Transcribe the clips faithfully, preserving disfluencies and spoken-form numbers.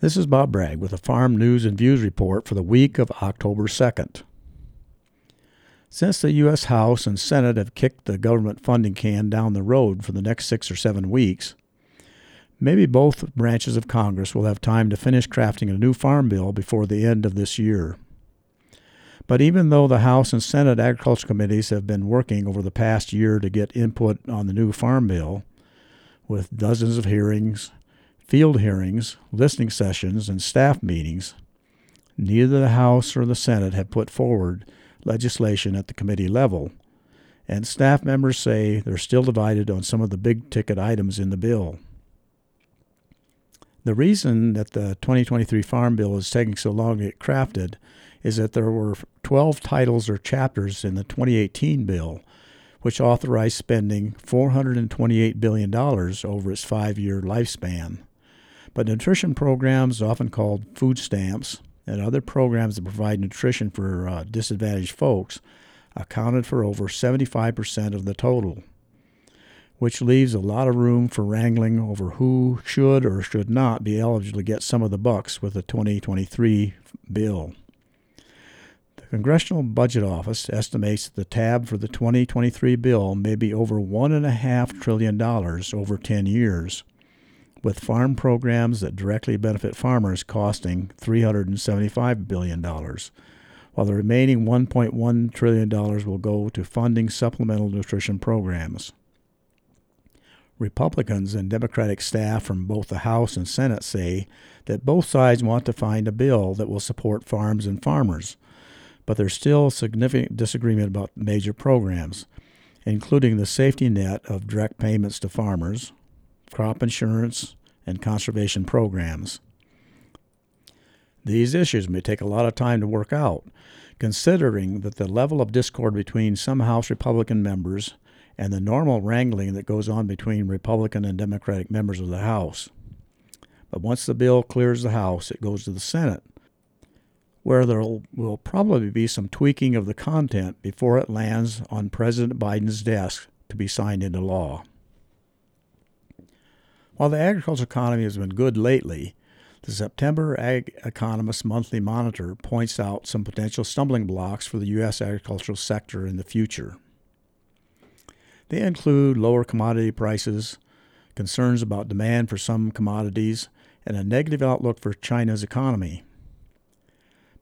This is Bob Bragg with a Farm News and Views report for the week of October second. Since the U S House and Senate have kicked the government funding can down the road for the next six or seven weeks, maybe both branches of Congress will have time to finish crafting a new Farm Bill before the end of this year. But even though the House and Senate Agriculture Committees have been working over the past year to get input on the new Farm Bill, with dozens of hearings, field hearings, listening sessions, and staff meetings, neither the House or the Senate have put forward legislation at the committee level, and staff members say they're still divided on some of the big-ticket items in the bill. The reason that the twenty twenty-three Farm Bill is taking so long to get crafted is that there were twelve titles or chapters in the twenty eighteen bill, which authorized spending four hundred twenty-eight billion dollars over its five-year lifespan. But nutrition programs, often called food stamps, and other programs that provide nutrition for uh, disadvantaged folks accounted for over seventy-five percent of the total, which leaves a lot of room for wrangling over who should or should not be eligible to get some of the bucks with the twenty twenty-three bill. The Congressional Budget Office estimates that the tab for the twenty twenty-three bill may be over one point five trillion dollars over ten years, with farm programs that directly benefit farmers costing three hundred seventy-five billion dollars, while the remaining one point one trillion dollars will go to funding supplemental nutrition programs. Republicans and Democratic staff from both the House and Senate say that both sides want to find a bill that will support farms and farmers, but there's still significant disagreement about major programs, including the safety net of direct payments to farmers, crop insurance, and conservation programs. These issues may take a lot of time to work out, considering that the level of discord between some House Republican members and the normal wrangling that goes on between Republican and Democratic members of the House. But once the bill clears the House, it goes to the Senate, where there will probably be some tweaking of the content before it lands on President Biden's desk to be signed into law. While the agriculture economy has been good lately, the September Ag Economist Monthly Monitor points out some potential stumbling blocks for the U S agricultural sector in the future. They include lower commodity prices, concerns about demand for some commodities, and a negative outlook for China's economy.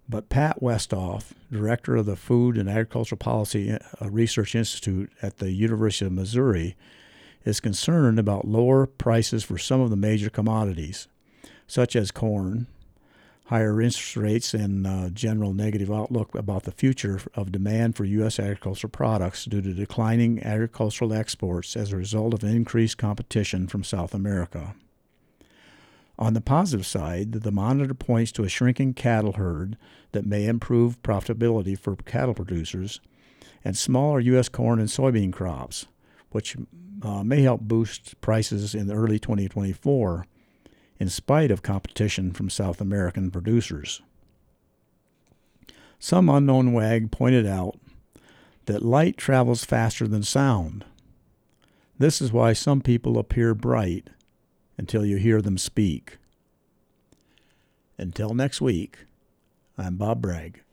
But Pat Westhoff, director of the Food and Agricultural Policy Research Institute at the University of Missouri, is concerned about lower prices for some of the major commodities, such as corn, higher interest rates, and uh, general negative outlook about the future of demand for U S agricultural products due to declining agricultural exports as a result of increased competition from South America. On the positive side, the monitor points to a shrinking cattle herd that may improve profitability for cattle producers and smaller U S corn and soybean crops, which uh, may help boost prices in the early twenty twenty-four, in spite of competition from South American producers. Some unknown wag pointed out that light travels faster than sound. This is why some people appear bright until you hear them speak. Until next week, I'm Bob Bragg.